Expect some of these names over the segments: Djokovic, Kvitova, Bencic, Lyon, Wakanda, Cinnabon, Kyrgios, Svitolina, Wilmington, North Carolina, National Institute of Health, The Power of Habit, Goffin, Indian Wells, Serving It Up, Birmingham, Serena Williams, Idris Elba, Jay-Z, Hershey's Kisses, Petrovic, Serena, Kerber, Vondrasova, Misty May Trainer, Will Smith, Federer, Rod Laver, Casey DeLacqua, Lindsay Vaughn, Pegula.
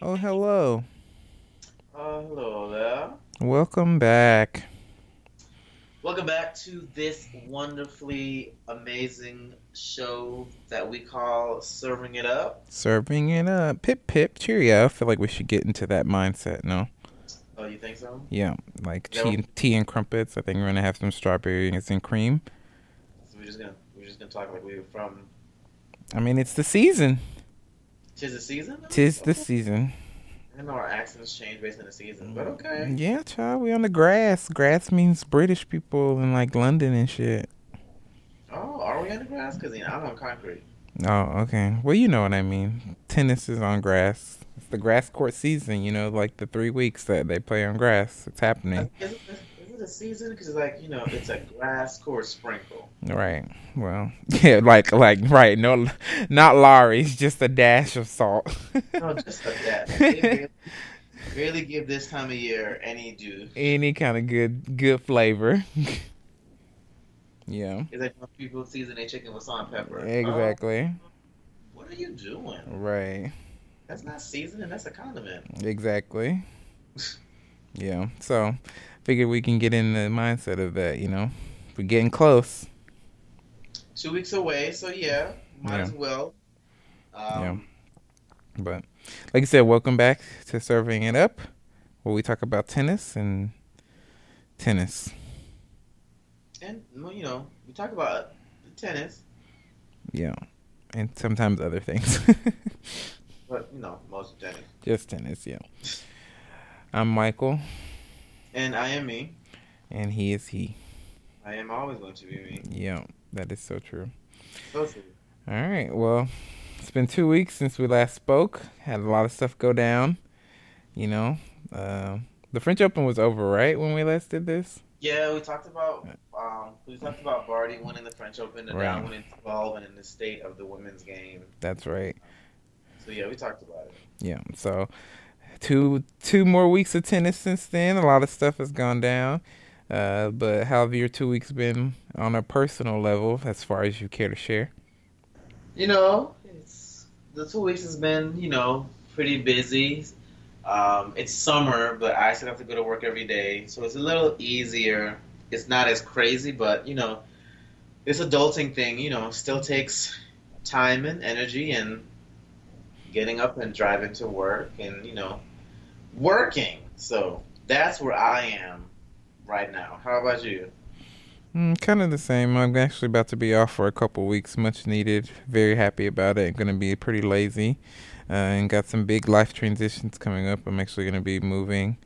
Oh, hello. Hello there. Welcome back. Welcome back to this wonderfully amazing show that we call Serving It Up. Serving It Up. Pip, pip. Cheerio. I feel like we should get into that mindset, no? Oh, you think so? Yeah. Like tea and crumpets. I think we're going to have some strawberries and cream. So we're just going to talk like we were from... I mean, it's the season. Tis the season? Tis the season. I know our accents change based on the season, but okay. Yeah, child, we on the grass. Grass means British people in, like, London and shit. Oh, are we on the grass? Because, you know, I'm on concrete. Oh, okay. Well, you know what I mean. Tennis is on grass. It's the grass court season, you know, like the 3 weeks that they play on grass. It's happening. Is it a season? Because, like, you know, it's a grass court sprinkle. Right. Well, yeah, like, right. No, not Larry's, just a dash of salt. No, just a dash. Really give this time of year any due. Any kind of good flavor. Yeah. It's like when people season their chicken with salt and pepper. Exactly. Oh, what are you doing? Right. That's not seasoning, that's a condiment. Exactly. Yeah, so figured we can get in the mindset of that, you know. We're getting close. 2 weeks away, so yeah, might as well. But like I said, welcome back to Serving It Up, where we talk about tennis. And, you know, we talk about tennis. Yeah, and sometimes other things. But, you know, most tennis. Just tennis, yeah. I'm Michael. And I am me. And he is he. I am always going to be me. Yeah, that is so true. So true. All right, well, it's been 2 weeks since we last spoke. Had a lot of stuff go down, you know. The French Open was over, right, when we last did this? Yeah, we talked about Barty winning the French Open and Nadal winning 12 and in the state of the women's game. That's right. So, yeah, we talked about it. Yeah, so... Two more weeks of tennis since then. A lot of stuff has gone down. But how have your 2 weeks been on a personal level, as far as you care to share? You know, the 2 weeks has been, you know, pretty busy. It's summer, but I still have to go to work every day. So it's a little easier. It's not as crazy, but, you know, this adulting thing, you know, still takes time and energy and getting up and driving to work and, you know, working. So that's where I am right now. How about you? Kind of the same. I'm actually about to be off for a couple weeks, much needed. Very happy about it. Going to be pretty lazy and got some big life transitions coming up. I'm actually going to be moving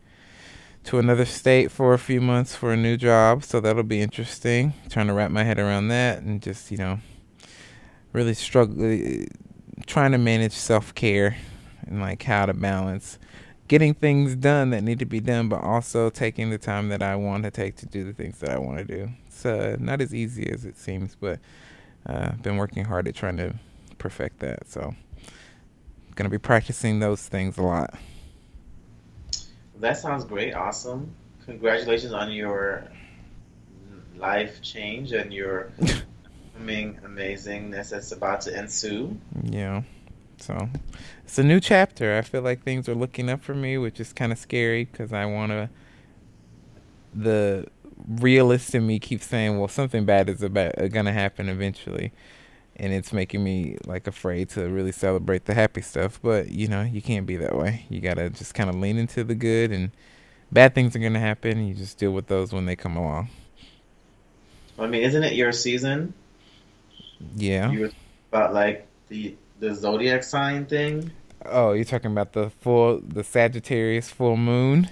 to another state for a few months for a new job. So that'll be interesting. Trying to wrap my head around that and just, you know, really struggle. Trying to manage self-care and like how to balance getting things done that need to be done, but also taking the time that I want to take to do the things that I want to do. It's not as easy as it seems, but I've been working hard at trying to perfect that. So I'm going to be practicing those things a lot. That sounds great. Awesome. Congratulations on your life change and your... amazingness that's about to ensue. Yeah, so it's a new chapter. I feel like things are looking up for me, which is kind of scary because I want to. The realist in me keeps saying, "Well, something bad is gonna happen eventually," and it's making me like afraid to really celebrate the happy stuff. But you know, you can't be that way. You gotta just kind of lean into the good, and bad things are gonna happen. And you just deal with those when they come along. I mean, isn't it your season? Yeah. You were talking about like the zodiac sign thing. Oh, you're talking about the Sagittarius full moon.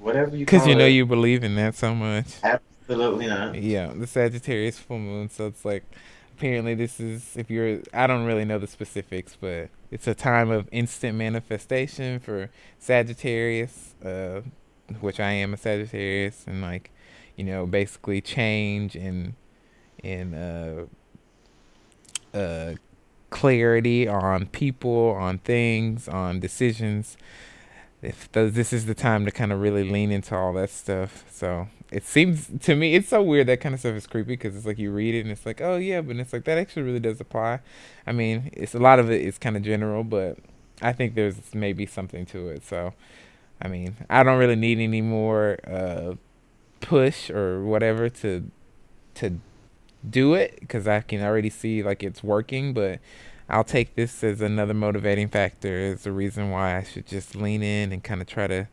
Whatever you call it. Because you know you believe in that so much. Absolutely not. Yeah, the Sagittarius full moon. So it's like apparently this is I don't really know the specifics, but it's a time of instant manifestation for Sagittarius, which I am a Sagittarius, and like you know basically change and clarity on people, on things, on decisions. this is the time to kind of really lean into all that stuff. So it seems to me, it's so weird. That kind of stuff is creepy because it's like you read it and it's like, oh yeah, but it's like that actually really does apply. I mean, it's a lot of it is kind of general, but I think there's maybe something to it. So, I mean, I don't really need any more push or whatever to do it because I can already see like it's working, but I'll take this as another motivating factor, as a reason why I should just lean in and kind of try to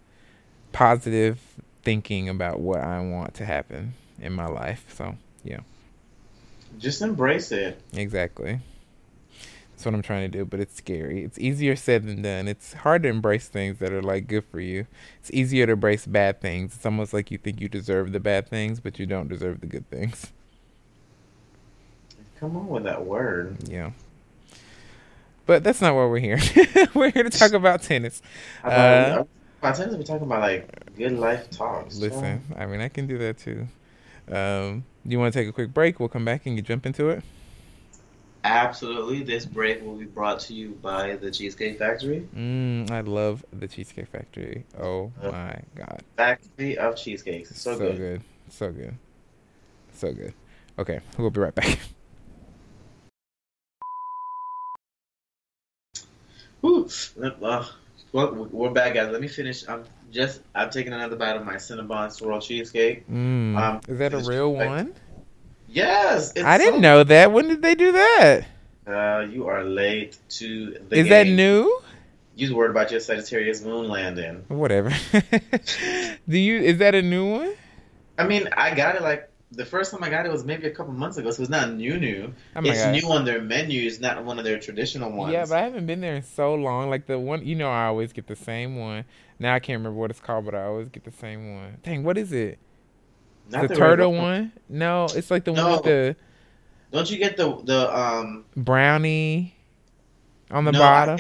positive thinking about what I want to happen in my life. So, yeah. Just embrace it. Exactly. That's what I'm trying to do, but it's scary. It's easier said than done. It's hard to embrace things that are, like, good for you. It's easier to embrace bad things. It's almost like you think you deserve the bad things, but you don't deserve the good things. Come on with that word. Yeah. But that's not why we're here. We're here to talk about tennis. About tennis, we're talking about like good life talks. Listen, so. I mean, I can do that too. You want to take a quick break? We'll come back and you jump into it. Absolutely. This break will be brought to you by the Cheesecake Factory. I love the Cheesecake Factory. Oh my God. Factory of cheesecakes. So good. Okay, we'll be right back. We're back, guys. Let me finish. I'm taking another bite of my Cinnabon Swirl Cheesecake. Is that a real one? Yes. I didn't know that. When did they do that? You are late to the game. Is that new? You worried about your Sagittarius moon landing. Whatever. Is that a new one? I mean, I got it like the first time I got it was maybe a couple months ago, so it's not new. Oh my gosh. New on their menu. It's not one of their traditional ones. Yeah, but I haven't been there in so long. Like the one, you know, I always get the same one. Now I can't remember what it's called, but I always get the same one. Dang, what is it? Not the turtle one? No, it's like the one with the... Don't you get the brownie on the bottom?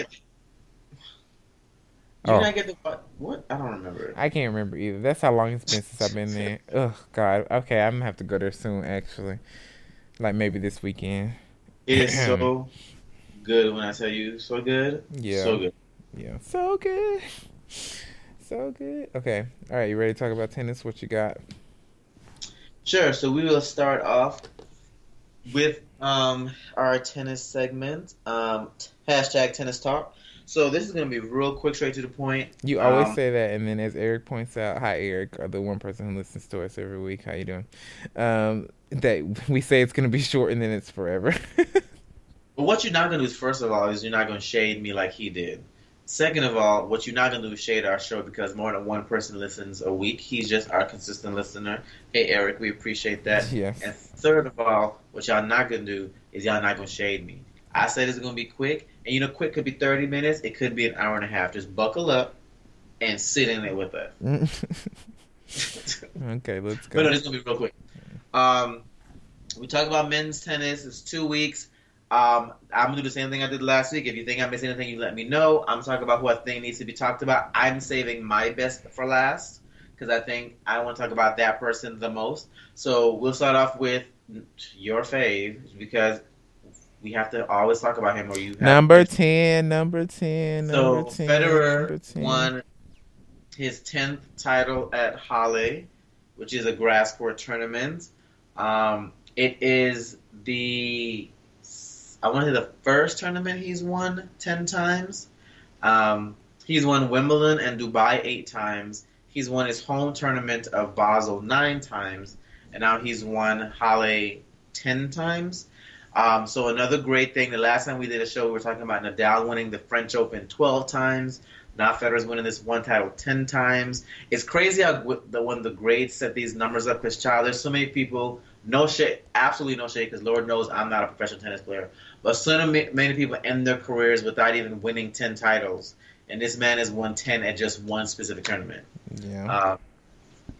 Did I get the what? I don't remember. I can't remember either. That's how long it's been since I've been there. Ugh, God. Okay, I'm gonna have to go there soon. Actually, like maybe this weekend. It is so good when I tell you, so good. Yeah. So good. Yeah. So good. So good. Okay. All right. You ready to talk about tennis? What you got? Sure. So we will start off with our tennis segment. Hashtag tennis talk. So this is going to be real quick, straight to the point. You always say that, and then as Eric points out, hi, Eric, or the one person who listens to us every week, how you doing? That we say it's going to be short, and then it's forever. But what you're not going to do, first of all, is you're not going to shade me like he did. Second of all, what you're not going to do is shade our show because more than one person listens a week. He's just our consistent listener. Hey, Eric, we appreciate that. Yes. And third of all, what y'all not going to do is y'all not going to shade me. I said it's going to be quick. And, you know, quick could be 30 minutes. It could be an hour and a half. Just buckle up and sit in it with us. Okay, let's go. But no, this is going to be real quick. We talk about men's tennis. It's 2 weeks. I'm going to do the same thing I did last week. If you think I missed anything, you let me know. I'm talking about what thing needs to be talked about. I'm saving my best for last because I think I want to talk about that person the most. So we'll start off with your fave because we have to always talk about him, or you have number 10. Federer won his 10th title at Halle, which is a grass court tournament. It is the first tournament he's won 10 times. He's won Wimbledon and Dubai 8 times. He's won his home tournament of Basel 9 times, and now he's won Halle 10 times. So another great thing, the last time we did a show, we were talking about Nadal winning the French Open 12 times. Now Federer's winning this one title 10 times. It's crazy how when the greats set these numbers up, because, child, there's so many people, no shade, absolutely no shade, because Lord knows I'm not a professional tennis player. But so many people end their careers without even winning 10 titles. And this man has won 10 at just one specific tournament. Yeah.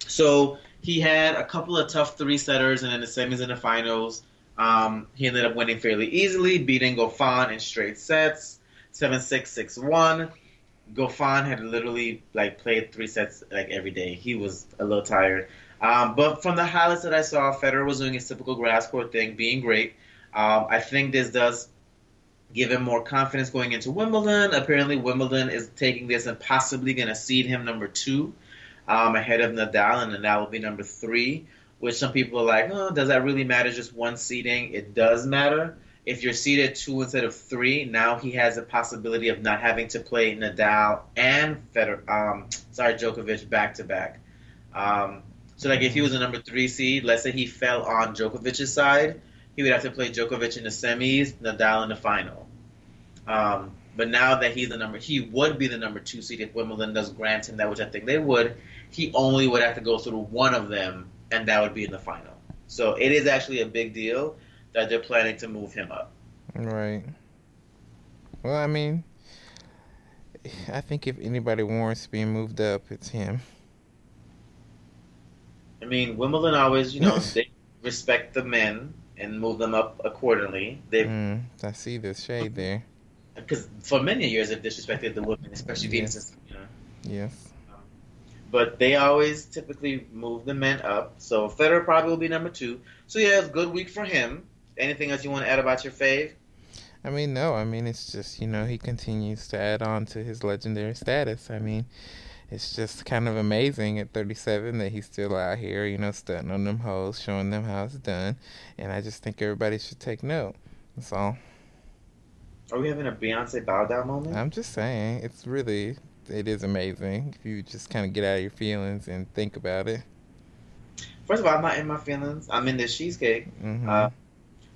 So he had a couple of tough three-setters and in the semis and the finals. He ended up winning fairly easily, beating Goffin in straight sets, 7-6, 6-1. Goffin had literally played three sets every day. He was a little tired. But from the highlights that I saw, Federer was doing his typical grass court thing, being great. I think this does give him more confidence going into Wimbledon. Apparently, Wimbledon is taking this and possibly going to seed him number 2 ahead of Nadal, and Nadal will be number 3, which some people are like, oh, does that really matter? Just one seeding. It does matter. If you're seeded 2 instead of 3, now he has the possibility of not having to play Nadal and Djokovic back-to-back. So, like, if he was a number 3 seed, let's say he fell on Djokovic's side, he would have to play Djokovic in the semis, Nadal in the final. But now that he would be the number 2 seed if Wimbledon does grant him that, which I think they would. He only would have to go through one of them, and that would be in the final. So it is actually a big deal that they're planning to move him up. Right. Well, I mean, I think if anybody warrants being moved up, it's him. I mean, Wimbledon always, they respect the men and move them up accordingly. I see the shade there. Because for many years, they've disrespected the women, especially Venus and Serena. Yes. But they always typically move the men up. So Federer probably will be number 2. So, yeah, it's a good week for him. Anything else you want to add about your fave? I mean, no. I mean, it's just, he continues to add on to his legendary status. I mean, it's just kind of amazing at 37 that he's still out here, stunting on them hoes, showing them how it's done. And I just think everybody should take note. That's all. Are we having a Beyonce bow down moment? I'm just saying. It is amazing if you just kind of get out of your feelings and think about it. First of all, I'm not in my feelings. I'm in this cheesecake. Mm-hmm. But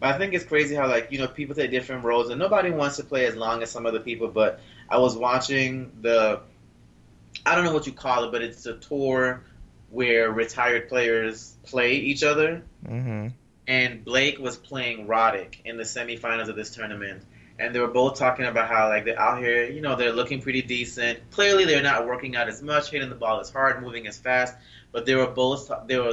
I think it's crazy how, people take different roles, and nobody wants to play as long as some other people. But I was watching I don't know what you call it, but it's a tour where retired players play each other. Mm-hmm. And Blake was playing Roddick in the semifinals of this tournament. And they were both talking about how, they're out here, they're looking pretty decent. Clearly, they're not working out as much, hitting the ball as hard, moving as fast. But they were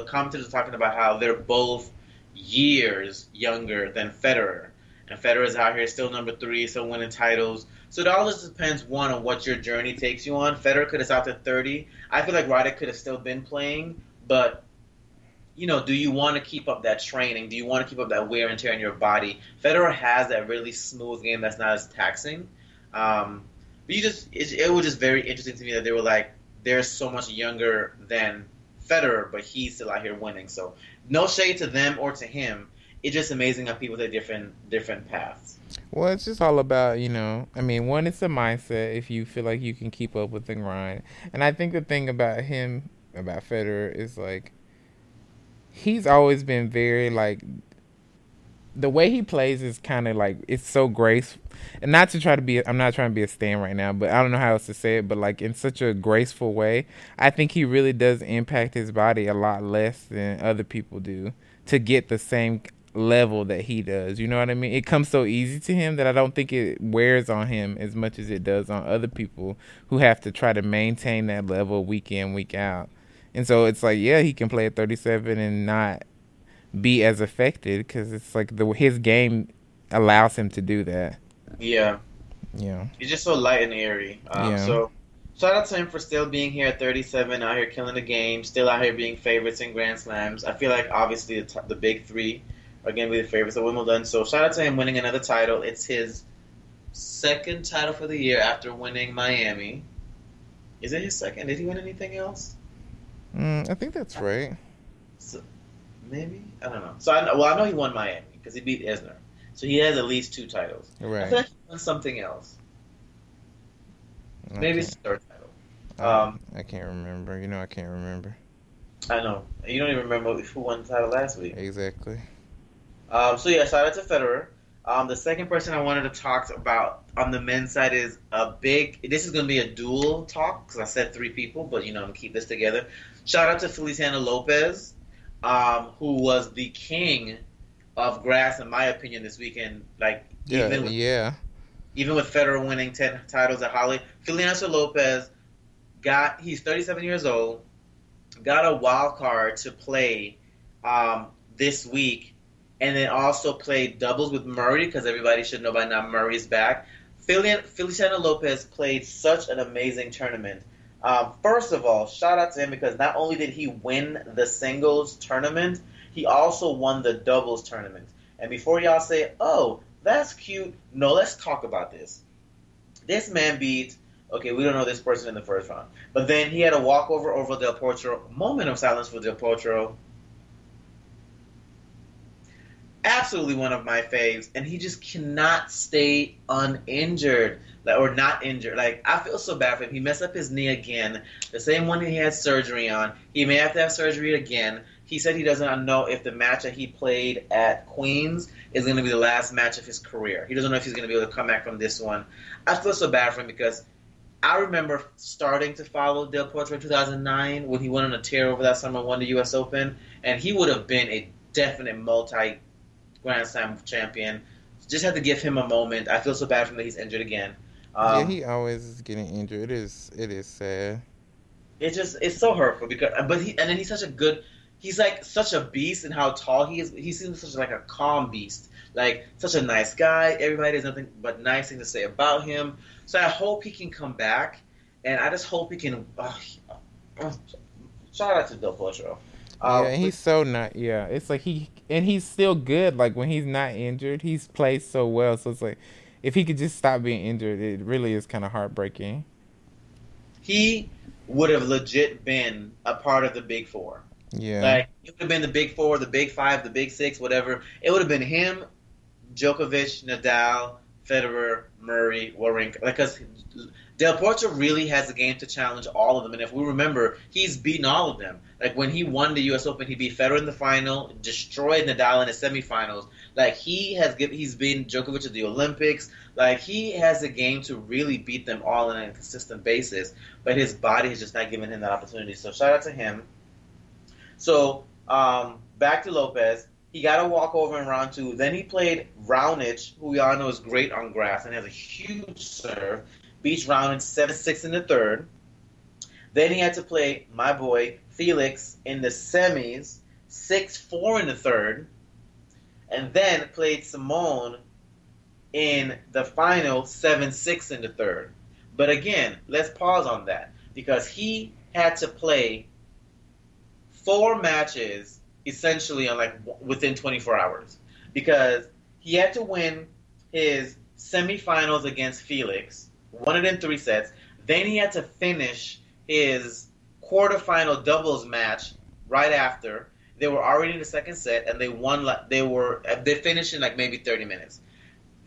commentators talking about how they're both years younger than Federer. And Federer's out here still number 3, still winning titles. So it all just depends, one, on what your journey takes you on. Federer could have stopped at 30. I feel like Roddick could have still been playing. But, do you want to keep up that training? Do you want to keep up that wear and tear in your body? Federer has that really smooth game that's not as taxing. But it was just very interesting to me that they were like, they're so much younger than Federer, but he's still out here winning. So no shade to them or to him. It's just amazing how people take different paths. Well, it's just all about, one, it's a mindset if you feel like you can keep up with the grind. And I think the thing about him, about Federer, is he's always been very, the way he plays is kind of it's so graceful. And I'm not trying to be a stan right now, but I don't know how else to say it, but in such a graceful way. I think he really does impact his body a lot less than other people do to get the same level that he does. You know what I mean? It comes so easy to him that I don't think it wears on him as much as it does on other people who have to try to maintain that level week in, week out. And so it's he can play at 37 and not be as affected because it's his game allows him to do that. Yeah. Yeah. He's just so light and airy. So shout out to him for still being here at 37, out here killing the game, still out here being favorites in Grand Slams. I feel like obviously the big three are going to be the favorites at Wimbledon. So shout out to him winning another title. It's his second title for the year after winning Miami. Is it his second? Did he win anything else? I think that's right. So, maybe? I don't know. So I know he won Miami because he beat Isner. So he has at least 2 titles. Right. I feel like he won something else. Maybe it's the third title. I can't remember. I can't remember. I know. You don't even remember who won the title last week. Exactly. Shout out to Federer. The second person I wanted to talk about on the men's side is this is going to be a dual talk because I said 3 people, but, I'm going to keep this together. Shout out to Feliciano Lopez, who was the king of grass, in my opinion, this weekend. Even with Federer winning 10 titles at Halle, Feliciano Lopez, he's 37 years old, got a wild card to play this week. And then also played doubles with Murray, because everybody should know by now Murray's back. Feliciano Lopez played such an amazing tournament. First of all, shout out to him because not only did he win the singles tournament, he also won the doubles tournament. And before y'all say, oh, That's cute. No, let's talk about this. This man beat, okay, we don't know this person in the first round. But then he had a walkover over Del Potro. Moment of silence for Del Potro. Absolutely one of my faves. And he just cannot stay uninjured or not injured. Like, I feel so bad for him. He messed up his knee again. The same one he had surgery on. He may have to have surgery again. He said he doesn't know if the match that he played at Queens is going to be the last match of his career. He doesn't know if he's going to be able to come back from this one. I feel so bad for him because I remember starting to follow Del Potro in 2009 when he went on a tear over that summer, won the U.S. Open, and he would have been a definite multi-Grand Slam champion. Just had to give him a moment. I feel so bad for him that he's injured again. Yeah, he always is getting injured. It is sad. It's so hurtful because he's such a good. He's like such a beast in how tall he is. He seems such like a calm beast, like such a nice guy. Everybody has nothing but nice things to say about him. So I hope he can come back, and I just hope he can. Shout out to Del Potro. He's so not. Yeah, it's like he's still good. Like when he's not injured, he's played so well. So it's like if he could just stop being injured, it really is kind of heartbreaking. He would have legit been a part of the Big Four. Yeah, like it would have been the Big Four, the Big Five, the Big Six, whatever. It would have been him, Djokovic, Nadal, Federer, Murray, Wawrinka. Because Del Potro really has a game to challenge all of them. And if we remember, he's beaten all of them. Like when he won the U.S. Open, he beat Federer in the final, destroyed Nadal in the semifinals. Like he's beaten Djokovic at the Olympics. Like he has a game to really beat them all on a consistent basis. But his body has just not given him that opportunity. So shout out to him. So, back to Lopez. He got a walkover in round two. Then he played Raonic, who we all know is great on grass and has a huge serve. Beats Raonic 7-6 in the third. Then he had to play my boy Felix in the semis, 6-4 in the third. And then played Simone in the final, 7-6 in the third. But again, let's pause on that because he had to play 4 matches essentially on within 24 hours because he had to win his semifinals against Felix, won it in 3 sets. Then he had to finish his quarterfinal doubles match right after. They were already in the second set and they won. They finished in maybe 30 minutes.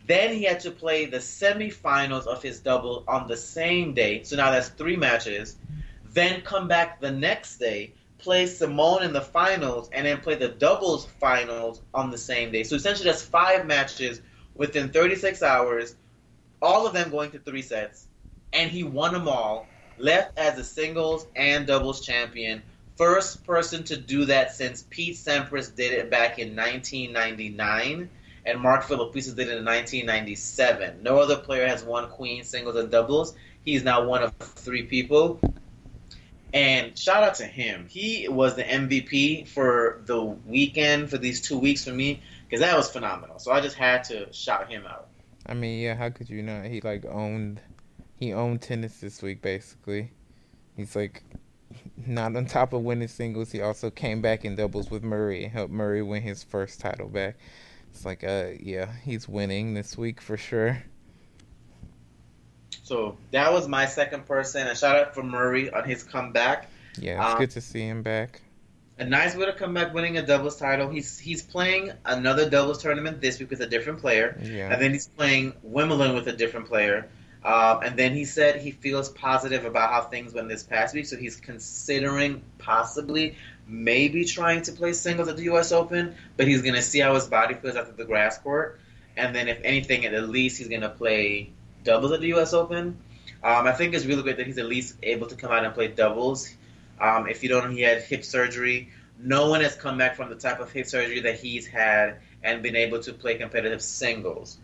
Then he had to play the semifinals of his double on the same day. So now that's 3 matches. Then come back the next day, play Simone in the finals, and then play the doubles finals on the same day. So essentially that's 5 matches within 36 hours, all of them going to 3 sets, and he won them all, left as a singles and doubles champion, first person to do that since Pete Sampras did it back in 1999, and Mark Philippoussis did it in 1997. No other player has won Queens, singles, and doubles. He's now one of 3 people. And shout out to him. He was the MVP for the weekend, for these 2 weeks for me, because that was phenomenal. So I just had to shout him out. I mean, yeah, how could you not? He owned tennis this week, basically. He's not on top of winning singles. He also came back in doubles with Murray and helped Murray win his first title back. It's he's winning this week for sure. So that was my second person. A shout out for Murray on his comeback. Yeah, it's good to see him back. A nice way to come back, winning a doubles title. He's playing another doubles tournament this week with a different player, and then he's playing Wimbledon with a different player. And then he said he feels positive about how things went this past week, so he's considering maybe trying to play singles at the U.S. Open, but he's going to see how his body feels after the grass court, and then if anything, at least he's going to play doubles at the U.S. Open. I think it's really great that he's at least able to come out and play doubles. If you don't know, he had hip surgery. No one has come back from the type of hip surgery that he's had and been able to play competitive singles.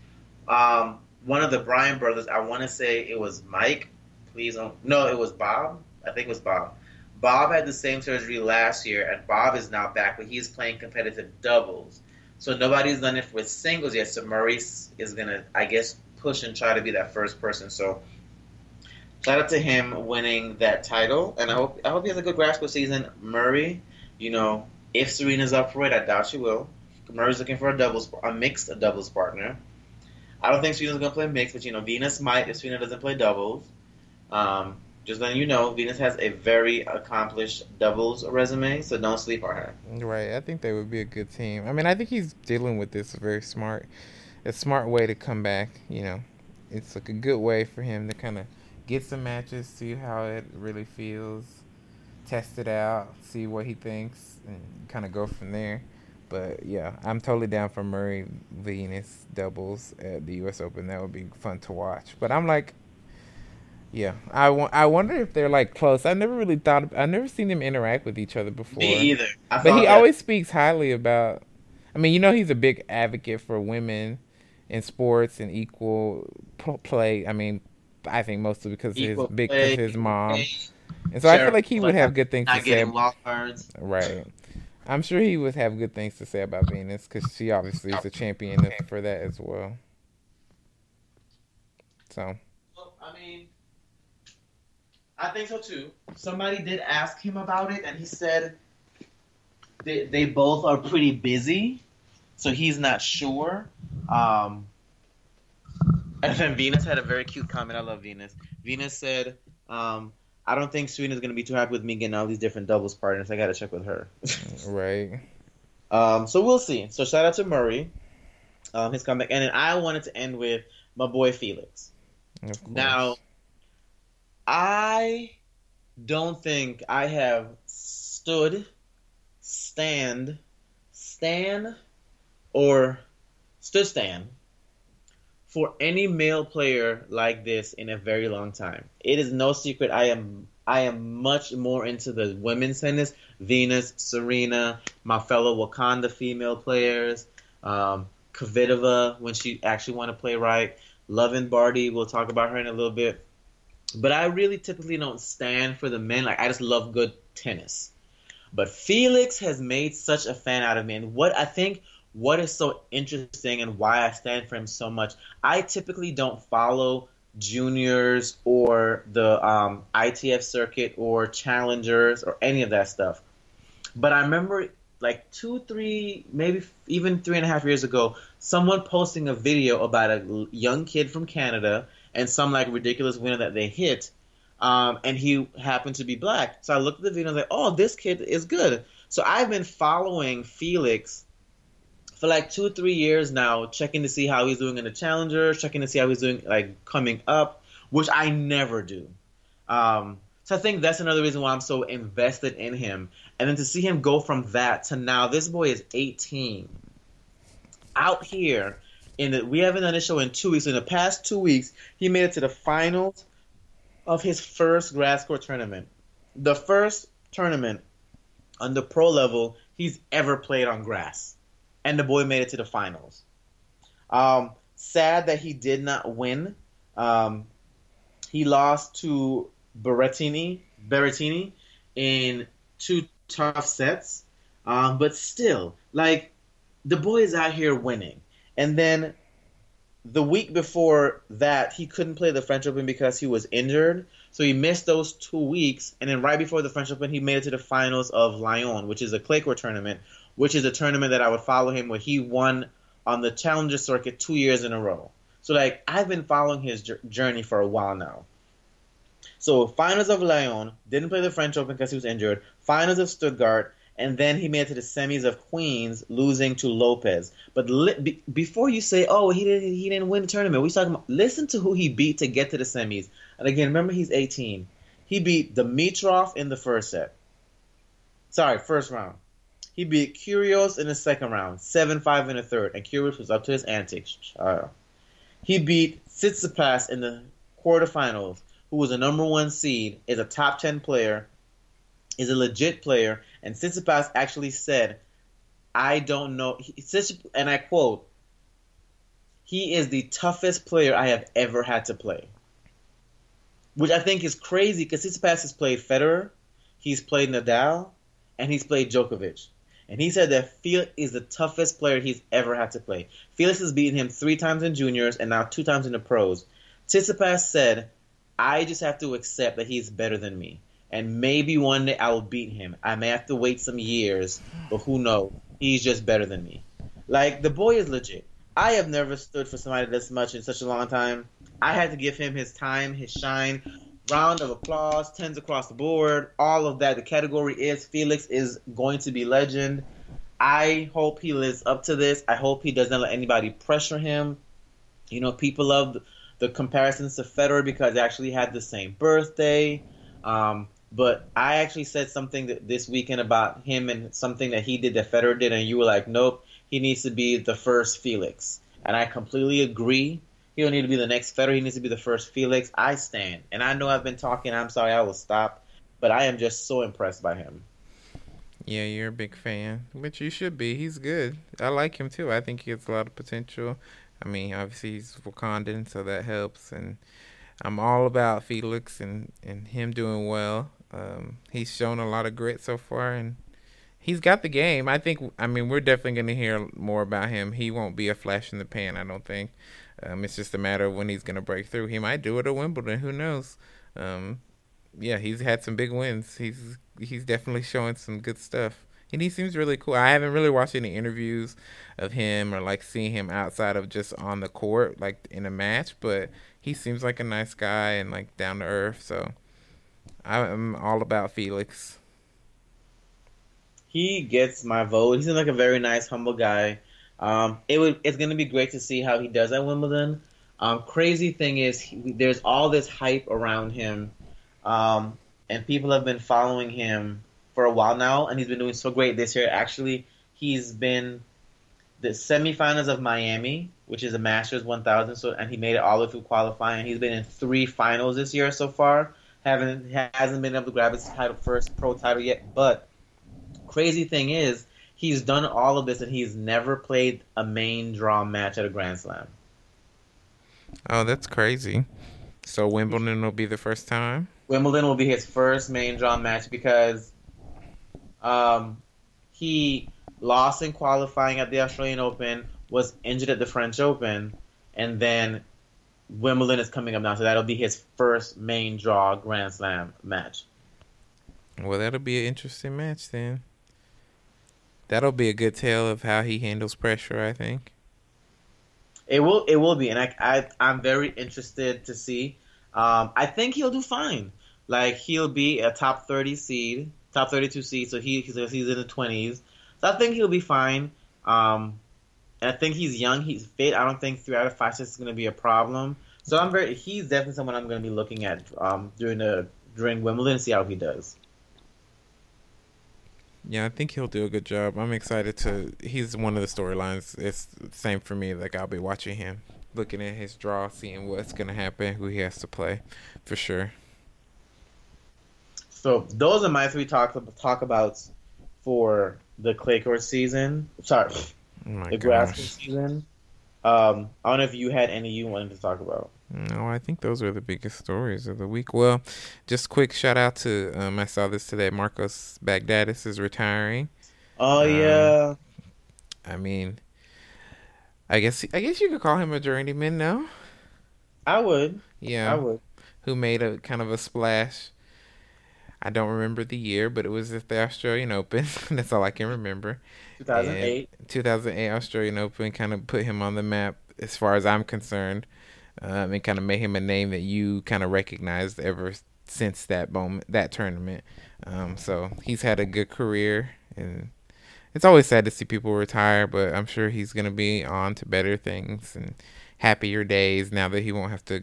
One of the Bryan brothers, I want to say it was Mike. It was Bob. I think it was Bob. Bob had the same surgery last year, and Bob is now back, but he's playing competitive doubles. So nobody's done it with singles yet, so Murray is going to, push and try to be that first person. So shout out to him winning that title, and I hope he has a good grass court season. Murray, if Serena's up for it, I doubt she will. Murray's looking for a mixed doubles partner. I don't think Serena's going to play mixed, but, you know, Venus might if Serena doesn't play doubles. Just letting you know, Venus has a very accomplished doubles resume, so don't sleep on her. Right. I think they would be a good team. I mean, I think he's dealing with this a smart way to come back, you know. It's like a good way for him to kind of get some matches, see how it really feels, test it out, see what he thinks, and kind of go from there. But, yeah, I'm totally down for Murray-Venus doubles at the U.S. Open. That would be fun to watch. But I'm like, yeah, I wonder if they're, like, close. I never really thought – I've never seen them interact with each other before. Me either. But he always speaks highly about – I mean, you know he's a big advocate for women in sports and equal play. I mean, I think mostly because of his mom. And so sure, I feel like he would have good things to say. Right. I'm sure he would have good things to say about Venus because she obviously is a champion for that as well. So. Well, I mean, I think so too. Somebody did ask him about it, and he said they both are pretty busy, so he's not sure. And then Venus had a very cute comment. I love Venus. Venus said, I don't think Serena's going to be too happy with me getting all these different doubles partners. I got to check with her. Right. So we'll see. So shout out to Murray, his comeback. And then I wanted to end with my boy Felix. Now, I don't think I have stood stand for any male player like this in a very long time. It is no secret I am much more into the women's tennis, Venus, Serena, my fellow Wakanda female players, Kvitova when she actually want to play right, loving Barty, we'll talk about her in a little bit. But I really typically don't stand for the men. Like, I just love good tennis. But Felix has made such a fan out of me, and what is so interesting and why I stand for him so much, I typically don't follow juniors or the ITF circuit or challengers or any of that stuff. But I remember like 2, 3, maybe even 3.5 years ago, someone posting a video about a young kid from Canada and some like ridiculous winner that they hit, and he happened to be black. So I looked at the video and I was like, oh, this kid is good. So I've been following Felix for like 2 or 3 years now, checking to see how he's doing in the Challengers, checking to see how he's doing like coming up, which I never do. So I think that's another reason why I'm so invested in him. And then to see him go from that to now, this boy is 18. Out here, we haven't done this show in 2 weeks. In the past 2 weeks, he made it to the finals of his first grad school tournament. The first tournament on the pro level he's ever played on grass. And the boy made it to the finals. Sad that he did not win. He lost to Berrettini in 2 tough sets. But still, like, the boy is out here winning. And then the week before that, he couldn't play the French Open because he was injured. So he missed those 2 weeks. And then right before the French Open, he made it to the finals of Lyon, which is a clay court tournament, which is a tournament that I would follow him where he won on the Challenger circuit 2 years in a row. So, like, I've been following his journey for a while now. So, finals of Lyon, didn't play the French Open because he was injured, finals of Stuttgart, and then he made it to the semis of Queens, losing to Lopez. But before you say, oh, he didn't win the tournament, we're talking about, listen to who he beat to get to the semis. And again, remember, he's 18. He beat Dimitrov in the first round. He beat Kyrgios in the second round, 7-5 in the third, and Kyrgios was up to his antics. He beat Tsitsipas in the quarterfinals, who was a number 1 seed, is a top 10 player, is a legit player, and Tsitsipas actually said, I don't know, and I quote, he is the toughest player I have ever had to play. Which I think is crazy, because Tsitsipas has played Federer, he's played Nadal, and he's played Djokovic. And he said that Felix is the toughest player he's ever had to play. Felix has beaten him 3 times in juniors and now 2 times in the pros. Tsitsipas said, I just have to accept that he's better than me. And maybe one day I will beat him. I may have to wait some years, but who knows? He's just better than me. Like, the boy is legit. I have never stood for somebody this much in such a long time. I had to give him his time, his shine. Round of applause, tens across the board, all of that. The category is Felix is going to be legend. I hope he lives up to this. I hope he doesn't let anybody pressure him. You know, people love the comparisons to Federer because they actually had the same birthday. But I actually said something this weekend about him and something that he did that Federer did, and you were like, nope, he needs to be the first Felix. And I completely agree. He don't need to be the next Federer. He needs to be the first Felix. I stand. And I know I've been talking. I'm sorry. I will stop. But I am just so impressed by him. Yeah, you're a big fan, which you should be. He's good. I like him, too. I think he has a lot of potential. I mean, obviously, he's Wakandan, so that helps. And I'm all about Felix and him doing well. He's shown a lot of grit so far, and he's got the game. I mean, we're definitely going to hear more about him. He won't be a flash in the pan, I don't think. It's just a matter of when he's going to break through. He might do it at Wimbledon. Who knows? Yeah, he's had some big wins. He's definitely showing some good stuff. And he seems really cool. I haven't really watched any interviews of him or, like, seeing him outside of just on the court, like, in a match. But he seems like a nice guy and, like, down to earth. So I'm all about Felix. He gets my vote. He seems like a very nice, humble guy. It's going to be great to see how he does at Wimbledon. Crazy thing is there's all this hype around him, and people have been following him for a while now, and he's been doing so great this year. Actually, he's been the semifinals of Miami, which is a Masters 1000, and he made it all the way through qualifying. He's been in 3 finals this year so far. Hasn't been able to grab his title, first pro title yet, but crazy thing is, he's done all of this, and he's never played a main draw match at a Grand Slam. Oh, that's crazy. So Wimbledon will be the first time? Wimbledon will be his first main draw match because he lost in qualifying at the Australian Open, was injured at the French Open, and then Wimbledon is coming up now, so that'll be his first main draw Grand Slam match. Well, that'll be an interesting match then. That'll be a good tale of how he handles pressure, I think. It will be, and I'm very interested to see. I think he'll do fine. Like, he'll be a top 30 seed, top 32 seed, so he's in the 20s. So I think he'll be fine. And I think he's young, he's fit. I don't think 3 out of 5 sets is going to be a problem. So he's definitely someone I'm going to be looking at during Wimbledon and see how he does. Yeah, I think he'll do a good job. I'm excited to. He's one of the storylines. It's the same for me. Like, I'll be watching him, looking at his draw, seeing what's going to happen, who he has to play, for sure. So those are my 3 talkabouts for the clay court season. Sorry, the grass court season. I don't know if you had any you wanted to talk about. No, I think those are the biggest stories of the week. Well, just quick shout out to, I saw this today, Marcos Baghdadis is retiring. Oh, yeah. I mean, I guess you could call him a journeyman now. I would. Yeah. I would. Who made a kind of a splash. I don't remember the year, but it was at the Australian Open. That's all I can remember. 2008. And 2008 Australian Open kind of put him on the map as far as I'm concerned. It kind of made him a name that you kind of recognized ever since that moment, that tournament. So he's had a good career, and it's always sad to see people retire, but I'm sure he's going to be on to better things and happier days now that he won't have to,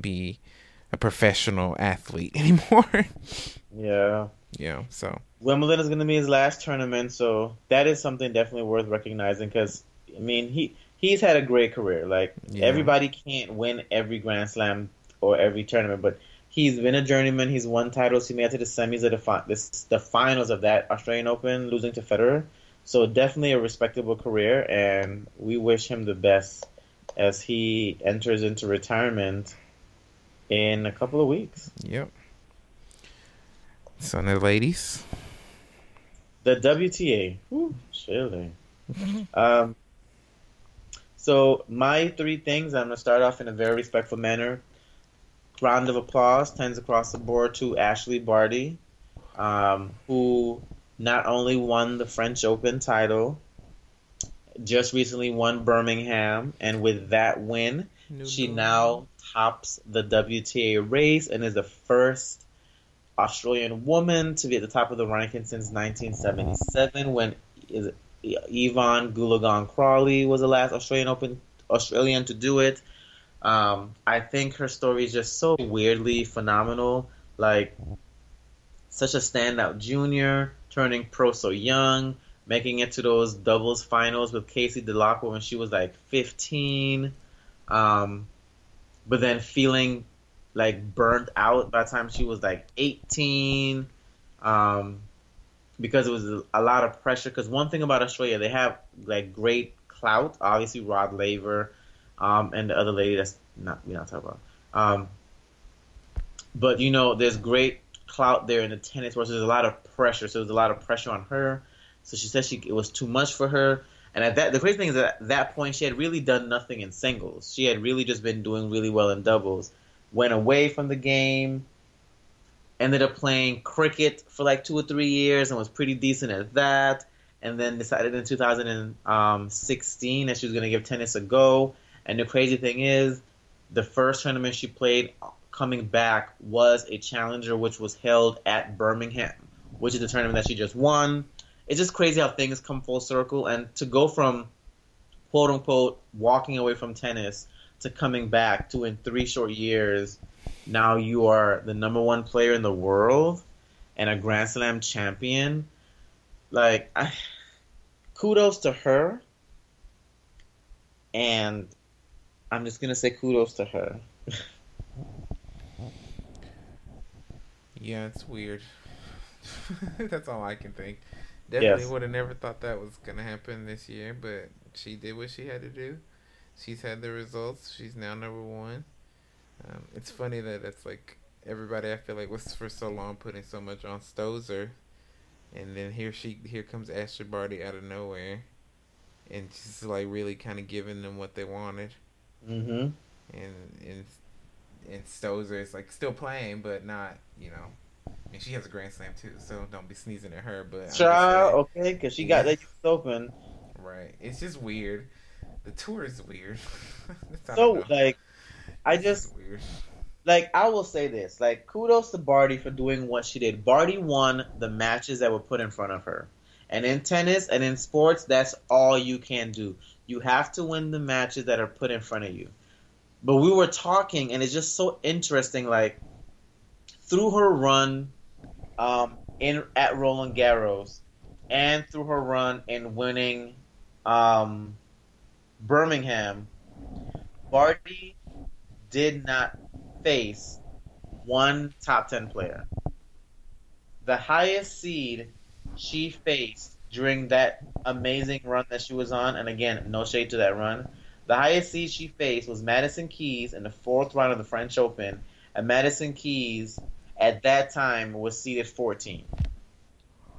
be a professional athlete anymore. Yeah. Yeah. So Wimbledon is going to be his last tournament. So that is something definitely worth recognizing because, I mean, He's had a great career. Like, yeah. Everybody can't win every Grand Slam or every tournament, but he's been a journeyman. He's won titles. He made it to the semis of the finals of that Australian Open, losing to Federer. So definitely a respectable career, and we wish him the best as he enters into retirement in a couple of weeks. Yep. So now, ladies. The WTA. Woo, chilling. So my 3 things, I'm going to start off in a very respectful manner. Round of applause, tens across the board to Ashley Barty, who not only won the French Open title, just recently won Birmingham, and with that win, she now tops the WTA race and is the first Australian woman to be at the top of the ranking since 1977, when Yvonne Goolagong Crawley was the last Australian to do it. I think her story is just so weirdly phenomenal. Like, such a standout junior, turning pro so young, making it to those doubles finals with Casey DeLacqua when she was like 15, but then feeling like burnt out by the time she was like 18, because it was a lot of pressure. Because one thing about Australia, they have like great clout. Obviously, Rod Laver, and the other lady that's not we're not talking about. But you know, there's great clout there in the tennis world. So there's a lot of pressure. So there's a lot of pressure on her. So she said it was too much for her. And at that, the crazy thing is that at that point, she had really done nothing in singles. She had really just been doing really well in doubles. Went away from the game. Ended up playing cricket for like 2 or 3 years and was pretty decent at that. And then decided in 2016 that she was going to give tennis a go. And the crazy thing is, the first tournament she played coming back was a challenger, which was held at Birmingham, which is the tournament that she just won. It's just crazy how things come full circle. And to go from, quote unquote, walking away from tennis to coming back to, in 3 short years, now you are the #1 player in the world and a Grand Slam champion. Like, kudos to her. And I'm just going to say kudos to her. Yeah, it's weird. That's all I can think. Definitely would have never thought that was going to happen this year, but she did what she had to do. She's had the results. She's now #1. It's funny that it's like everybody, I feel like, was for so long putting so much on Stosur, and then here comes Ashley Barty out of nowhere, and she's like really kind of giving them what they wanted. Mhm. And Stosur is like still playing, but not, you know. And she has a Grand Slam too, so don't be sneezing at her. But child, okay, because she got that U.S. Open. Right. It's just weird. The tour is weird. So like, I will say this. Like, kudos to Barty for doing what she did. Barty won the matches that were put in front of her. And in tennis and in sports, that's all you can do. You have to win the matches that are put in front of you. But we were talking, and it's just so interesting, like, through her run at Roland Garros and through her run in winning Birmingham, Barty did not face one top 10 player. The highest seed she faced during that amazing run that she was on, and again, no shade to that run, the highest seed she faced was Madison Keys in the 4th round of the French Open, and Madison Keys at that time was seeded 14.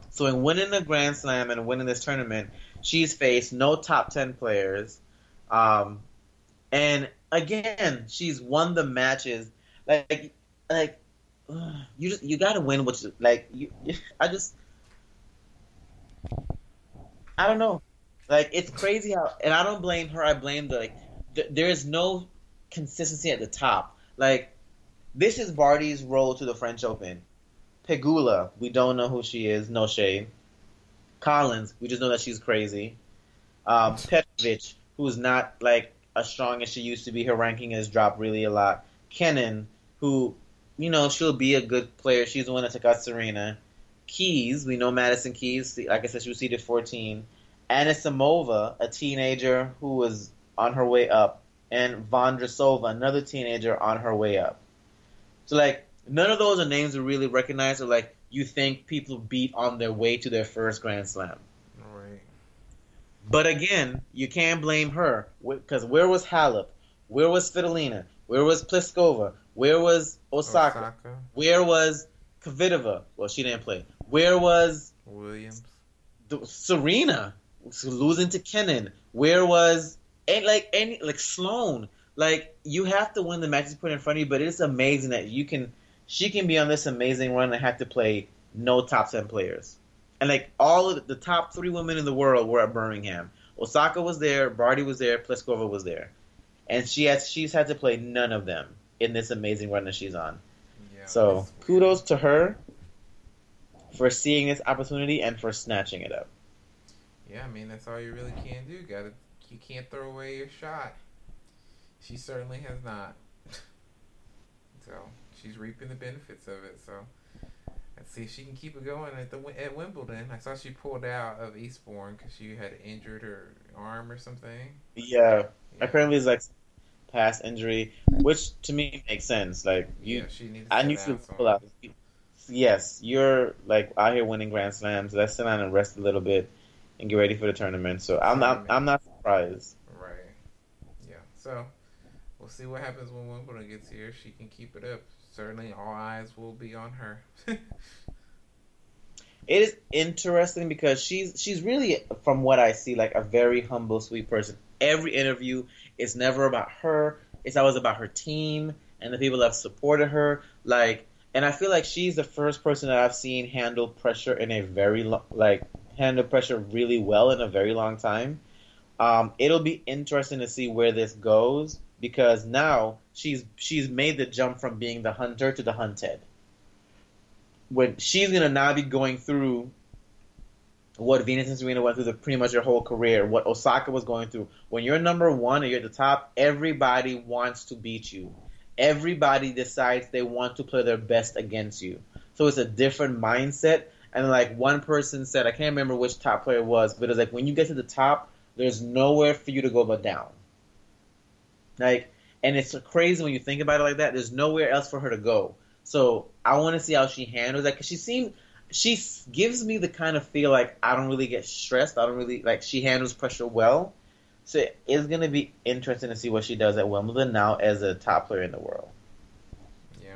So in winning the Grand Slam and winning this tournament, she's faced no top 10 players, and again, she's won the matches. Like you gotta win. Which like I don't know. Like, it's crazy how, and I don't blame her. I blame there is no consistency at the top. Like, this is Barty's road to the French Open. Pegula, we don't know who she is. No shade. Collins, we just know that she's crazy. Petrovic, who's not like as strong as she used to be. Her ranking has dropped really a lot. Kenin, who, you know, she'll be a good player. She's the one that took out Serena. Keys, we know Madison Keys. Like I said, she was seeded 14. Anisimova, a teenager who was on her way up. And Vondrasova, another teenager on her way up. So, like, none of those are names we really recognize or, like, you think people beat on their way to their first Grand Slam. But again, you can't blame her, because where was Halep? Where was Svitolina? Where was Pliskova? Where was Osaka? Where was Kvitova? Well, she didn't play. Where was Williams? Serena losing to Kenin. Where was Sloan? Like, you have to win the matches put in front of you, but it's amazing that she can be on this amazing run and have to play no top 10 players. And, like, all of the top 3 women in the world were at Birmingham. Osaka was there, Barty was there, Pliskova was there. And she's had to play none of them in this amazing run that she's on. Yeah, so kudos to her for seeing this opportunity and for snatching it up. Yeah, I mean, that's all you really can do. You can't throw away your shot. She certainly has not. So she's reaping the benefits of it. So let's see if she can keep it going at Wimbledon. I saw she pulled out of Eastbourne because she had injured her arm or something. Yeah. Apparently it's like past injury, which to me makes sense. Like I knew she would pull out. Yes, you're like out here winning Grand Slams. Let's sit down and rest a little bit and get ready for the tournament. So I'm not surprised. Right. Yeah. So we'll see what happens when Wimbledon gets here. She can keep it up. Certainly, all eyes will be on her. It is interesting because she's really, from what I see, like a very humble, sweet person. Every interview, it's never about her. It's always about her team and the people that have supported her. Like, and I feel like she's the first person that I've seen handle pressure handle pressure really well in a very long time. It'll be interesting to see where this goes because now she's made the jump from being the hunter to the hunted. When she's gonna now be going through what Venus and Serena went through pretty much her whole career, what Osaka was going through. When you're number one and you're at the top, everybody wants to beat you. Everybody decides they want to play their best against you. So it's a different mindset. And like one person said, I can't remember which top player it was, but it's like when you get to the top, there's nowhere for you to go but down. Like, and it's crazy when you think about it like that. There's nowhere else for her to go. So I want to see how she handles that because she gives me the kind of feel like I don't really get stressed. I don't really, like, she handles pressure well. So it's going to be interesting to see what she does at Wimbledon now as a top player in the world. Yeah.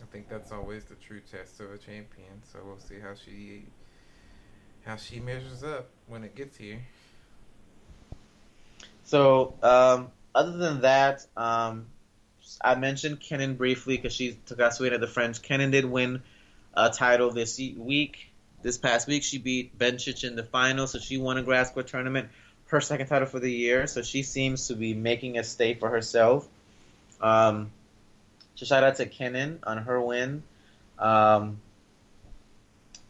I think that's always the true test of a champion. So we'll see how she measures up when it gets here. So other than that, I mentioned Kenin briefly because she took out Serena, the French. Kenin did win a title this past week. She beat Bencic in the final, so she won a grass court tournament, her second title for the year, so she seems to be making a stay for herself. So shout out to Kenin on her win. And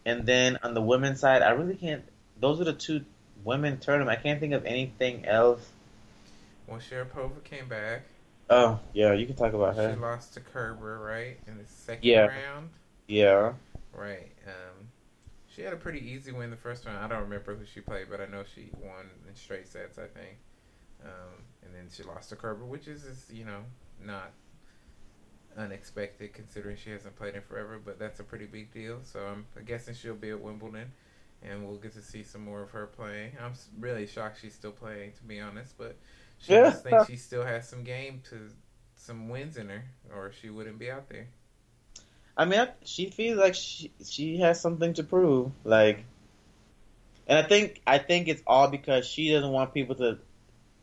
then on the women's side, I really can't, those are the two women tournament, I can't think of anything else. Well, Sharapova came back. Oh, yeah, you can talk about her. She lost to Kerber, right, in the second round? Yeah. Right. She had a pretty easy win the first round. I don't remember who she played, but I know she won in straight sets, I think. And then she lost to Kerber, which is, not unexpected considering she hasn't played in forever, but that's a pretty big deal. So I'm guessing she'll be at Wimbledon, and we'll get to see some more of her playing. I'm really shocked she's still playing, to be honest, but she just thinks she still has some wins in her, or she wouldn't be out there. I mean, she feels like she has something to prove, like, and I think it's all because she doesn't want people to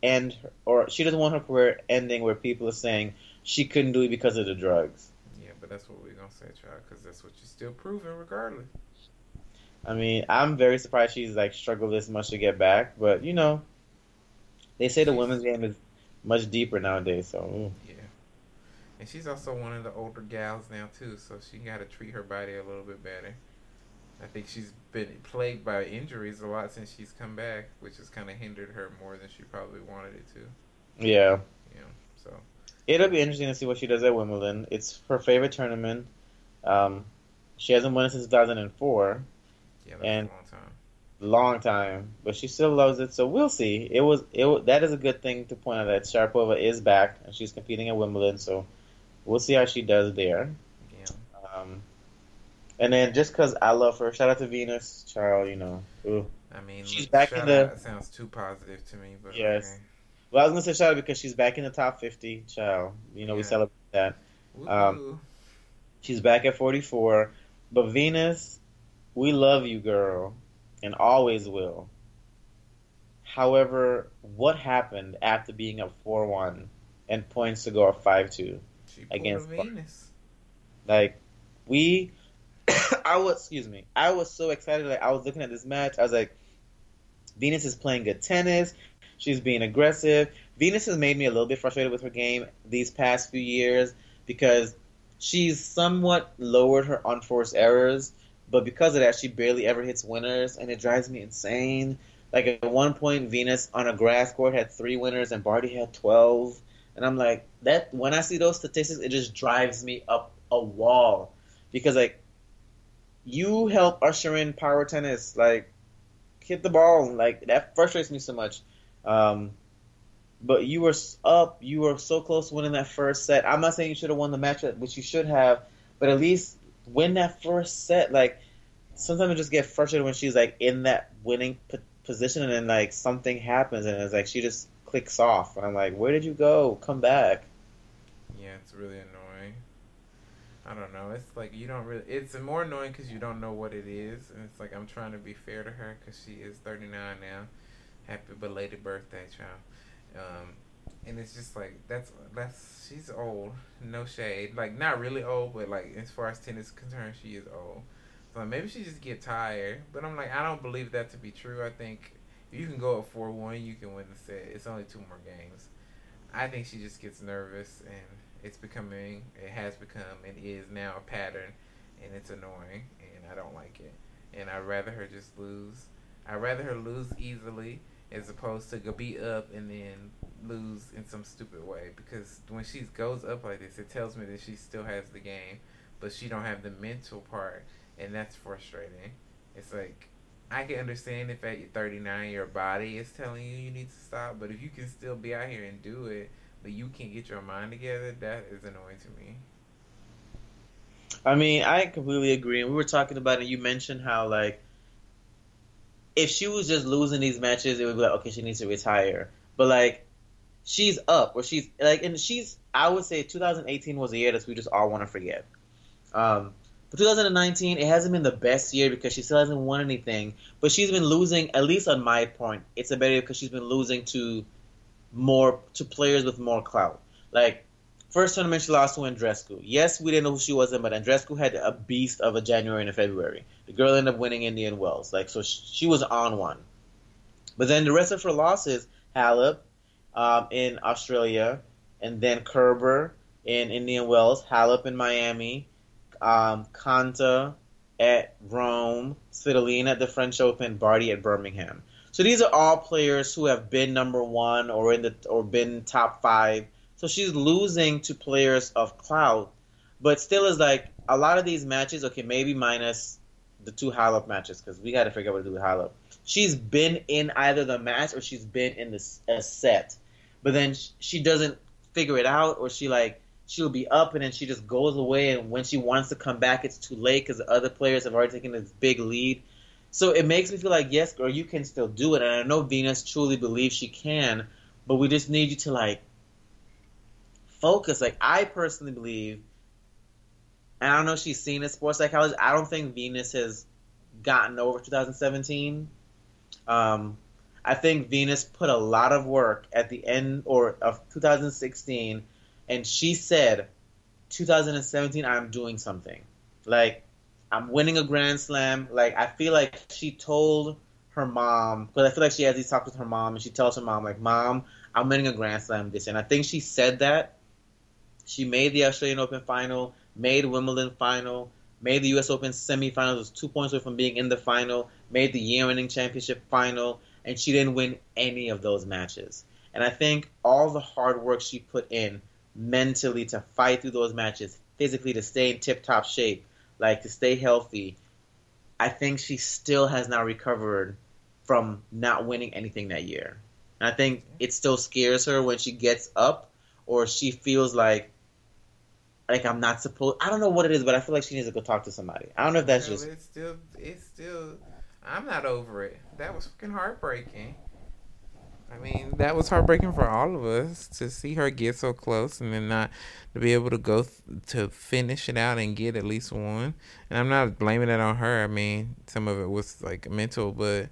end, or she doesn't want her career ending where people are saying she couldn't do it because of the drugs. Yeah, but that's what we're gonna say, child, because that's what you're still proving, regardless. I mean, I'm very surprised she's like struggled this much to get back, but they say the women's game is much deeper nowadays, so. Ooh. Yeah. And she's also one of the older gals now, too, so she got to treat her body a little bit better. I think she's been plagued by injuries a lot since she's come back, which has kind of hindered her more than she probably wanted it to. Yeah. Yeah, so. It'll be interesting to see what she does at Wimbledon. It's her favorite tournament. She hasn't won it since 2004. Yeah, that's a long time. Long time, but she still loves it, so we'll see. That is a good thing to point out, that Sharapova is back, and she's competing at Wimbledon, so we'll see how she does there. Yeah. And then just because I love her, shout out to Venus, child, Ooh. I mean, she's back in the. That sounds too positive to me, but yes. Okay. Well, I was gonna say shout out because she's back in the top 50, child. We celebrate that. She's back at 44, but Venus, we love you, girl, and always will. However, what happened after being up 4-1 and points to go up 5-2? Against Venus. Like, I was so excited. Like, I was looking at this match. I was like, Venus is playing good tennis. She's being aggressive. Venus has made me a little bit frustrated with her game these past few years because she's somewhat lowered her unforced errors, but because of that, she barely ever hits winners, and it drives me insane. Like, at one point, Venus on a grass court had 3 winners, and Barty had 12. And I'm like, that when I see those statistics, it just drives me up a wall. Because, like, you help usher in power tennis. Like, hit the ball. Like, that frustrates me so much. But you were up. You were so close to winning that first set. I'm not saying you should have won the match, which you should have. But at least win that first set. Like, sometimes I just get frustrated when she's, like, in that winning position. And then, like, something happens. And it's like she just clicks off. And I'm like, where did you go? Come back. Yeah, it's really annoying. I don't know. It's like you don't really... It's more annoying because you don't know what it is. And it's like I'm trying to be fair to her because she is 39 now. Happy belated birthday, child. And it's just like that's she's old. No shade. Like, not really old, but like as far as tennis is concerned, she is old. So maybe she just get tired. But I'm like, I don't believe that to be true. I think if you can go up 4-1, you can win the set. It's only 2 more games. I think she just gets nervous, and it has become and is now a pattern, and it's annoying, and I don't like it. And I'd rather her just lose. I'd rather her lose easily as opposed to go be up and then lose in some stupid way, because when she goes up like this, it tells me that she still has the game, but she don't have the mental part, and that's frustrating. It's like, I can understand if at 39 your body is telling you need to stop, but if you can still be out here and do it, but you can't get your mind together, that is annoying to me. I mean, I completely agree. And we were talking about it. You mentioned how, like, if she was just losing these matches, it would be like, okay, she needs to retire. But, like, she's up, or she's, like, and she's, I would say 2018 was a year that we just all want to forget. But 2019, it hasn't been the best year because she still hasn't won anything. But she's been losing, at least on my point, it's a better year because she's been losing to players with more clout. Like, first tournament she lost to Andrescu. Yes, we didn't know who she was in, but Andrescu had a beast of a January and a February. The girl ended up winning Indian Wells. Like, so she was on one. But then the rest of her losses, Halep in Australia, and then Kerber in Indian Wells, Halep in Miami, Kanta at Rome, Svitolina at the French Open, Barty at Birmingham. So these are all players who have been number one or been top 5. So she's losing to players of clout, but still is like a lot of these matches, okay, maybe minus the 2 Halep matches because we got to figure out what to do with Halep. She's been in either the match or she's been in a set, but then she doesn't figure it out, or she'll be up and then she just goes away, and when she wants to come back, it's too late because the other players have already taken this big lead. So it makes me feel like, yes, girl, you can still do it. And I know Venus truly believes she can, but we just need you to, like, focus. Like, I personally believe, and I don't know if she's seen a sports psychologist, I don't think Venus has gotten over 2017. I think Venus put a lot of work at the end of 2016, and she said, 2017, I'm doing something. Like, I'm winning a Grand Slam. Like, I feel like she told her mom, because I feel like she has these talks with her mom, and she tells her mom, like, Mom, I'm winning a Grand Slam this year. And I think she said that. She made the Australian Open final, made Wimbledon final, made the U.S. Open semifinals, was 2 points away from being in the final, made the year-ending championship final, and she didn't win any of those matches. And I think all the hard work she put in mentally to fight through those matches, physically to stay in tip-top shape, like to stay healthy, I think she still has not recovered from not winning anything that year. And I think it still scares her when she gets up, or she feels like I'm not supposed. I don't know what it is, but I feel like she needs to go talk to somebody. I don't know if that's just. It's still. I'm not over it. That was fucking heartbreaking. I mean, that was heartbreaking for all of us to see her get so close and then not to be able to go to finish it out and get at least one. And I'm not blaming it on her. I mean, some of it was like mental, but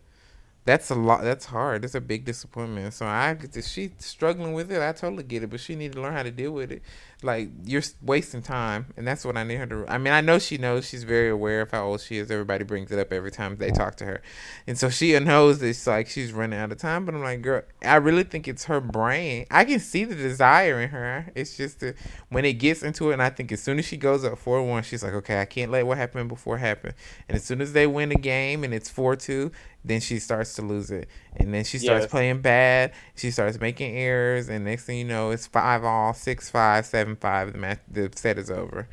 That's a lot. That's hard. That's a big disappointment. So I get this. She's struggling with it. I totally get it, but she needs to learn how to deal with it. Like, you're wasting time, and that's what I need her to. I mean, I know she knows. She's very aware of how old she is. Everybody brings it up every time they talk to her, and so she knows it's like she's running out of time. But I'm like, girl, I really think it's her brain. I can see the desire in her. It's just that when it gets into it, and I think as soon as she goes up 4-1, she's like, okay, I can't let what happened before happen. And as soon as they win a game and it's 4-2. Then she starts to lose it. And then she starts playing bad. She starts making errors. And next thing you know, it's 5-all, 6-5, 7-5. The set is over.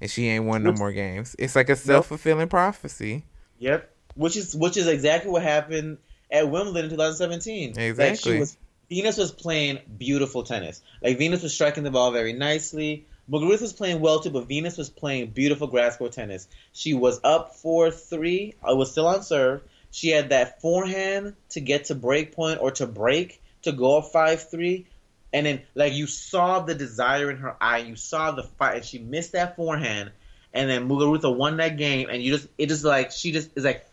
And she ain't won no more games. It's like a self-fulfilling prophecy. Yep. Which is exactly what happened at Wimbledon in 2017. Exactly. Like Venus was playing beautiful tennis. Like, Venus was striking the ball very nicely. Muguruza was playing well, too, but Venus was playing beautiful grass court tennis. She was up 4-3. I was still on serve. She had that forehand to get to break point or to break to go up 5-3. And then, like, you saw the desire in her eye. You saw the fight. And she missed that forehand. And then Muguruza won that game. And she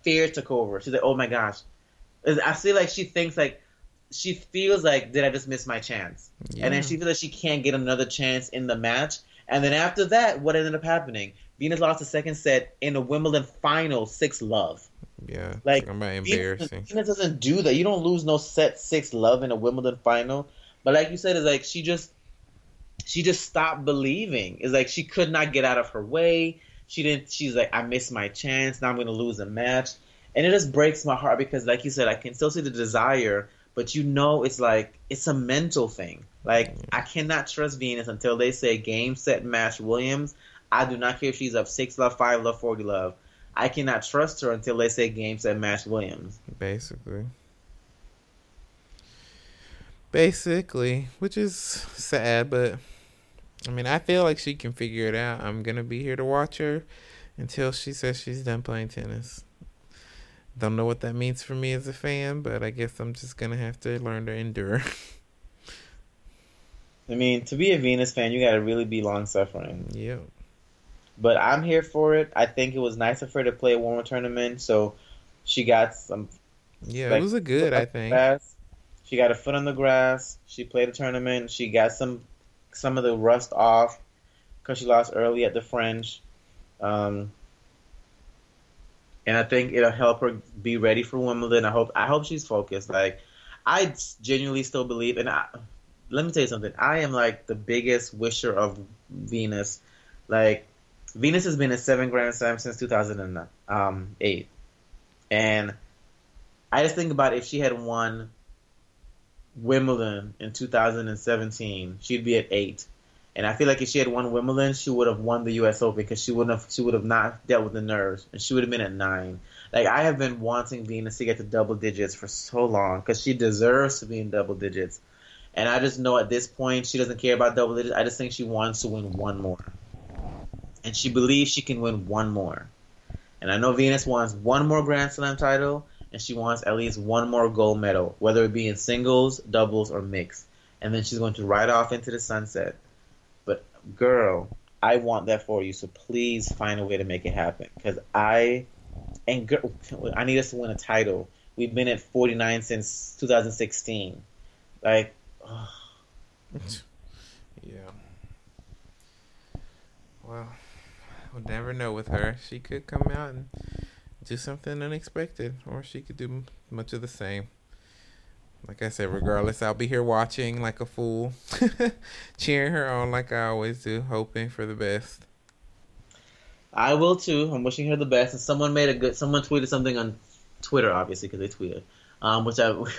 fear took over. She's like, oh, my gosh. I feel like she thinks, like, she feels like, did I just miss my chance? Yeah. And then she feels like she can't get another chance in the match. And then after that, what ended up happening? Venus lost the second set in the Wimbledon final 6-love. Yeah, like, embarrassing. Venus doesn't do that. You don't lose no set 6-love in a Wimbledon final. But like you said, it's like she just stopped believing. It's like she could not get out of her way. She's like, I missed my chance. Now I'm going to lose a match. And it just breaks my heart because, like you said, I can still see the desire. But it's like, it's a mental thing. Like, I cannot trust Venus until they say game, set, match, Williams. I do not care if she's up 6-love, 5-love, 40-love. I cannot trust her until they say game, set, match, Williams. Basically. Which is sad, but, I mean, I feel like she can figure it out. I'm going to be here to watch her until she says she's done playing tennis. Don't know what that means for me as a fan, but I guess I'm just going to have to learn to endure. I mean, to be a Venus fan, you got to really be long-suffering. Yeah. But I'm here for it. I think it was nice of her to play a warmer tournament, so she got some... Yeah, it was a good, I think. She got a foot on the grass. She played a tournament. She got some of the rust off because she lost early at the French. And I think it'll help her be ready for Wimbledon. I hope she's focused. Like, I genuinely still believe. And let me tell you something. I am, like, the biggest wisher of Venus. Like, Venus has been in 7 Grand Slams since 2008. And I just think about if she had won Wimbledon in 2017, she'd be at 8. And I feel like if she had won Wimbledon, she would have won the U.S. Open because she would have not dealt with the nerves, and she would have been at 9. Like, I have been wanting Venus to get to double digits for so long because she deserves to be in double digits. And I just know at this point she doesn't care about double digits. I just think she wants to win one more. And she believes she can win one more. And I know Venus wants one more Grand Slam title, and she wants at least one more gold medal, whether it be in singles, doubles, or mixed. And then she's going to ride off into the sunset. Girl, I want that for you, so please find a way to make it happen. Because I need us to win a title. We've been at 49 since 2016. Like, oh. Yeah. Well, we'll never know with her. She could come out and do something unexpected, or she could do much of the same. Like I said, regardless, I'll be here watching like a fool, cheering her on like I always do, hoping for the best. I will too. I'm wishing her the best. And someone tweeted something on Twitter, obviously, because they tweeted,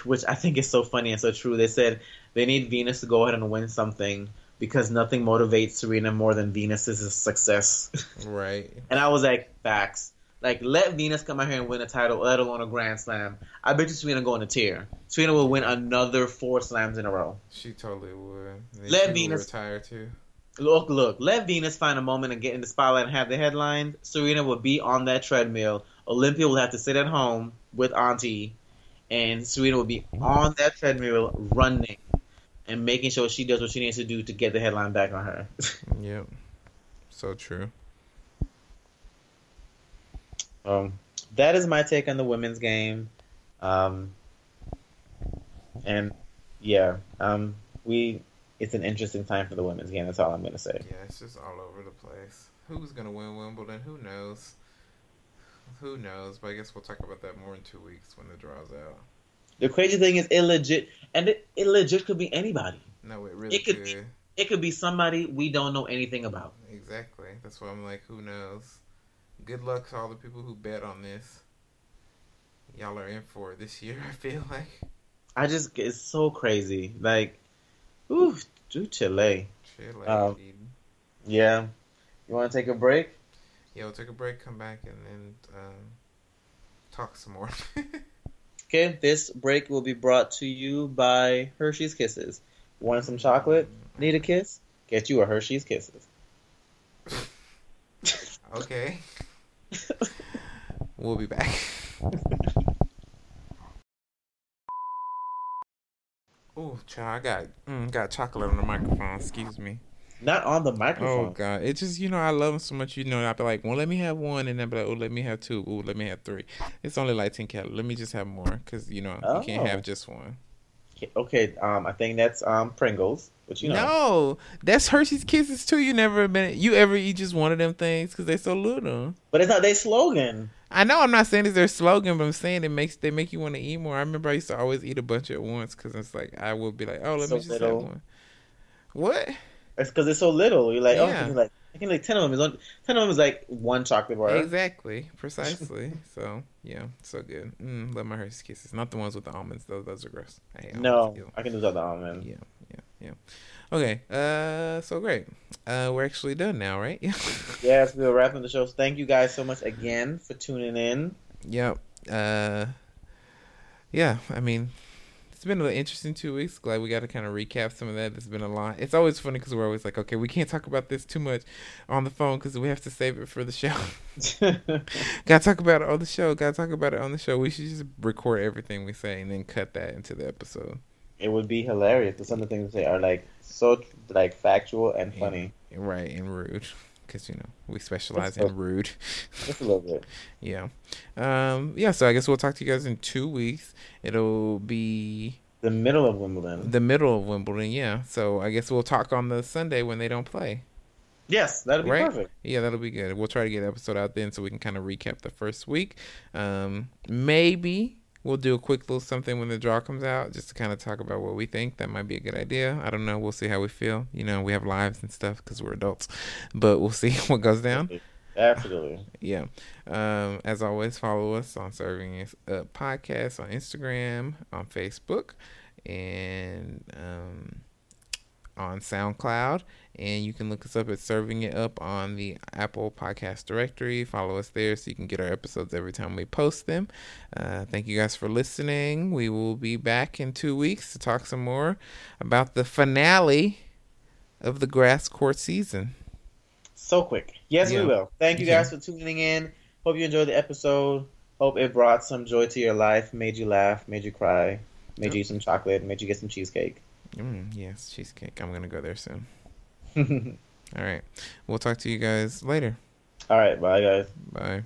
which I think is so funny and so true. They said they need Venus to go ahead and win something because nothing motivates Serena more than Venus's success. Right. And I was like, facts. Like, let Venus come out here and win a title, let alone a Grand Slam. I bet you Serena go in a tear. Serena will win another 4 slams in a row. She totally would. Let Venus retire too. Look. Let Venus find a moment and get in the spotlight and have the headlines. Serena will be on that treadmill. Olympia will have to sit at home with Auntie, and Serena will be on that treadmill running and making sure she does what she needs to do to get the headline back on her. Yep. So true. That is my take on the women's game. And yeah, it's an interesting time for the women's game. That's all I'm going to say. Yeah, it's just all over the place. Who's going to win Wimbledon? Who knows? Who knows? But I guess we'll talk about that more in 2 weeks when the draw's out. The crazy thing is illegit, and it legit could be anybody. No, it really could. It could be somebody we don't know anything about. Exactly. That's why I'm like, who knows? Good luck to all the people who bet on this. Y'all are in for it this year, I feel like. It's so crazy. Like, ooh, do Chile. Chile, indeed. Yeah. You want to take a break? Yeah, we'll take a break, come back, and then talk some more. Okay, this break will be brought to you by Hershey's Kisses. Want some chocolate? Need a kiss? Get you a Hershey's Kisses. Okay. We'll be back. Oh, child, I got chocolate on the microphone. Excuse me. Not on the microphone. Oh, God. It's just, I love them so much, I'll be like, well, let me have one. And I'll be like, oh, let me have two. Oh, let me have three. It's only like 10 calories. Let me just have more because, you can't have just one. Okay, I think that's Pringles, but No, that's Hershey's Kisses too. You ever eat just one of them things because they're so little. But it's not their slogan. I know. I'm not saying it's their slogan, but I'm saying they make you want to eat more. I remember I used to always eat a bunch at once because it's like I would be like, oh, let me just have one. What? It's because it's so little. You're like, yeah. Oh, like I can like 10 of them. Ten of them is like one chocolate bar. Exactly, precisely. So yeah, so good. Love my Hershey's Kisses. Not the ones with the almonds though. Those are gross. I hate almonds. No, I can do without the almonds. Yeah. Okay. So great. We're actually done now, right? Yeah. Yes, we're wrapping the show. So thank you guys so much again for tuning in. Yep. Yeah. I mean. It's been an interesting 2 weeks. Glad we got to kind of recap some of that. It's been a lot. It's always funny because we're always like, okay, we can't talk about this too much on the phone because we have to save it for the show. Gotta talk about it on the show. We should just record everything we say and then cut that into the episode. It would be hilarious because some of the things we say are like so like factual and funny. Right, and rude. Because, we specialize in rude. Just a little bit. Yeah. So I guess we'll talk to you guys in 2 weeks. It'll be... the middle of Wimbledon. Yeah. So I guess we'll talk on the Sunday when they don't play. Yes, that'll be perfect. Yeah, that'll be good. We'll try to get an episode out then so we can kind of recap the first week. Maybe we'll do a quick little something when the draw comes out just to kind of talk about what we think. That might be a good idea. I don't know. We'll see how we feel. We have lives and stuff because we're adults. But we'll see what goes down. Absolutely. Yeah. As always, follow us on Serving It Up Podcast on Instagram, on Facebook, and on SoundCloud. And you can look us up at Serving It Up on the Apple Podcast directory. Follow us there so you can get our episodes every time we post them. Thank you guys for listening. We will be back in 2 weeks to talk some more about the finale of the grass court season. So quick. Yes, yeah. We will. Thank you guys for tuning in. Hope you enjoyed the episode. Hope it brought some joy to your life, made you laugh, made you cry, made you eat some chocolate, made you get some cheesecake. Yes, cheesecake. I'm going to go there soon. All right. We'll talk to you guys later. All right. Bye, guys. Bye.